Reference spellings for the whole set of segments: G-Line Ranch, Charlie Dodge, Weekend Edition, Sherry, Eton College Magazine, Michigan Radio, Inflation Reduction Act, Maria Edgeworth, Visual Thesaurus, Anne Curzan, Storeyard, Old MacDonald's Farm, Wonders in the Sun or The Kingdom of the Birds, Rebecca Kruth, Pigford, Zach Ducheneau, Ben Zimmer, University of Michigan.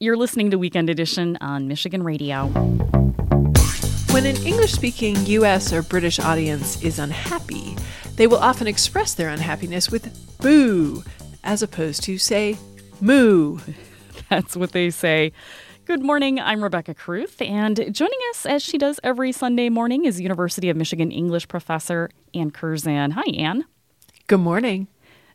You're listening to Weekend Edition on Michigan Radio. When an English-speaking U.S. or British audience is unhappy, they will often express their unhappiness with boo, as opposed to, say, moo. That's what they say. Good morning, I'm Rebecca Kruth, and joining us, as she does every Sunday morning, is University of Michigan English professor Anne Curzan. Hi, Anne. Good morning.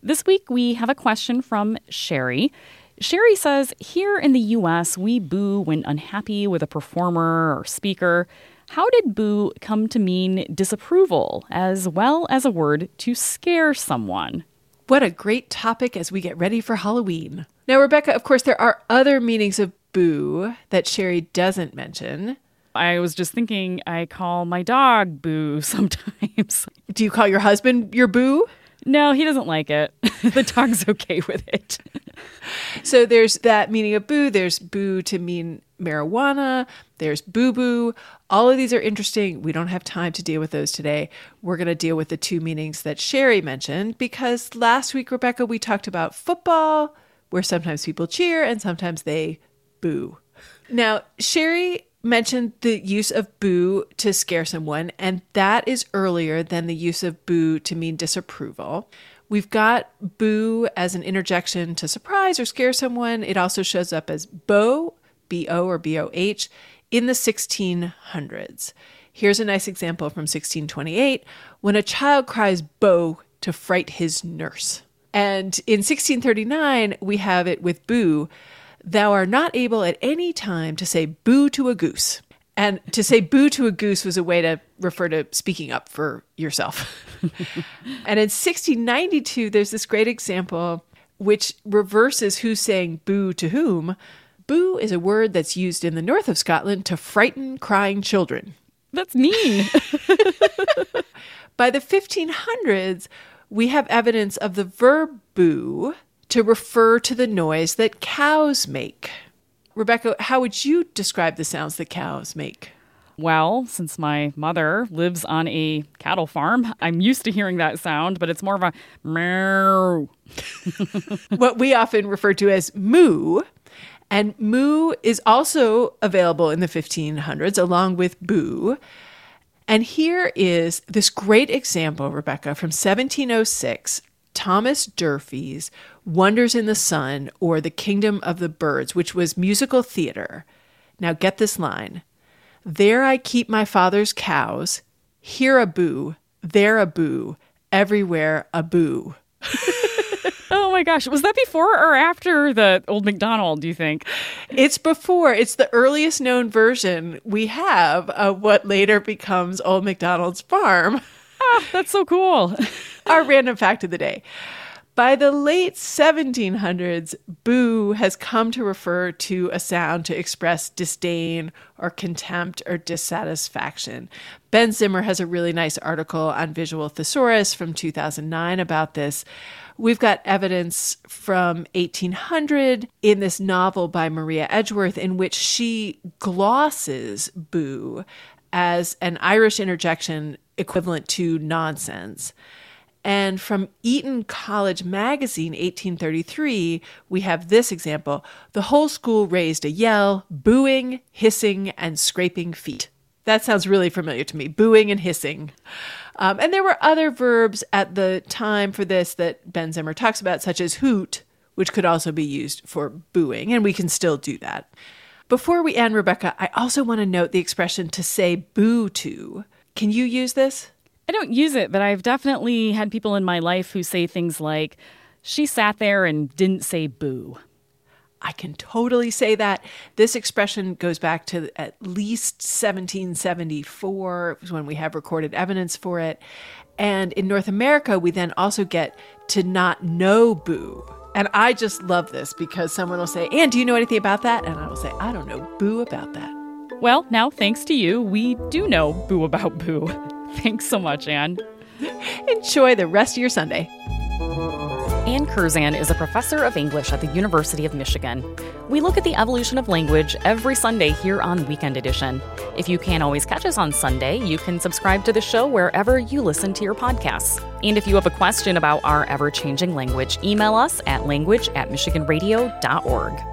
This week, we have a question from Sherry. Sherry says, here in the U.S., we boo when unhappy with a performer or speaker. How did boo come to mean disapproval, as well as a word to scare someone? What a great topic as we get ready for Halloween. Now, Rebecca, of course, there are other meanings of boo that Sherry doesn't mention. I was just thinking I call my dog boo sometimes. Do you call your husband your boo? No, he doesn't like it. The dog's okay with it. So there's that meaning of boo. There's boo to mean marijuana. There's boo-boo. All of these are interesting. We don't have time to deal with those today. We're going to deal with the two meanings that Sherry mentioned because last week, Rebecca, we talked about football, where sometimes people cheer and sometimes they boo. Now, Sherry mentioned the use of boo to scare someone, and that is earlier than the use of boo to mean disapproval. We've got boo as an interjection to surprise or scare someone. It also shows up as bo, B-O or B-O-H, in the 1600s. Here's a nice example from 1628, when a child cries bo to fright his nurse. And in 1639, we have it with boo. Thou art not able at any time to say boo to a goose. And to say boo to a goose was a way to refer to speaking up for yourself. And in 1692, there's this great example which reverses who's saying boo to whom. Boo is a word that's used in the north of Scotland to frighten crying children. That's mean. By the 1500s, we have evidence of the verb boo to refer to the noise that cows make. Rebecca, how would you describe the sounds that cows make? Well, since my mother lives on a cattle farm, I'm used to hearing that sound, but it's more of a meow. What we often refer to as moo. And moo is also available in the 1500s, along with boo. And here is this great example, Rebecca, from 1706, Thomas Durfey's Wonders in the Sun or The Kingdom of the Birds, which was musical theater. Now get this line. There I keep my father's cows, here a boo, there a boo, everywhere a boo. Oh my gosh. Was that before or after the Old MacDonald, do you think? It's before. It's the earliest known version we have of what later becomes Old MacDonald's Farm. Ah, that's so cool. Our random fact of the day. By the late 1700s, boo has come to refer to a sound to express disdain or contempt or dissatisfaction. Ben Zimmer has a really nice article on Visual Thesaurus from 2009 about this. We've got evidence from 1800 in this novel by Maria Edgeworth in which she glosses boo as an Irish interjection equivalent to nonsense. And from Eton College Magazine, 1833, we have this example. The whole school raised a yell, booing, hissing, and scraping feet. That sounds really familiar to me, booing and hissing. And there were other verbs at the time for this that Ben Zimmer talks about, such as hoot, which could also be used for booing, and we can still do that. Before we end, Rebecca, I also want to note the expression to say boo to. Can you use this? I don't use it, but I've definitely had people in my life who say things like, she sat there and didn't say boo. I can totally say that. This expression goes back to at least 1774, was when we have recorded evidence for it. And in North America, we then also get to not know boo. And I just love this because someone will say, Anne, do you know anything about that? And I will say, I don't know boo about that. Well, now, thanks to you, we do know boo about boo. Thanks so much, Anne. Enjoy the rest of your Sunday. Anne Curzan is a professor of English at the University of Michigan. We look at the evolution of language every Sunday here on Weekend Edition. If you can't always catch us on Sunday, you can subscribe to the show wherever you listen to your podcasts. And if you have a question about our ever-changing language, email us at language@michiganradio.org.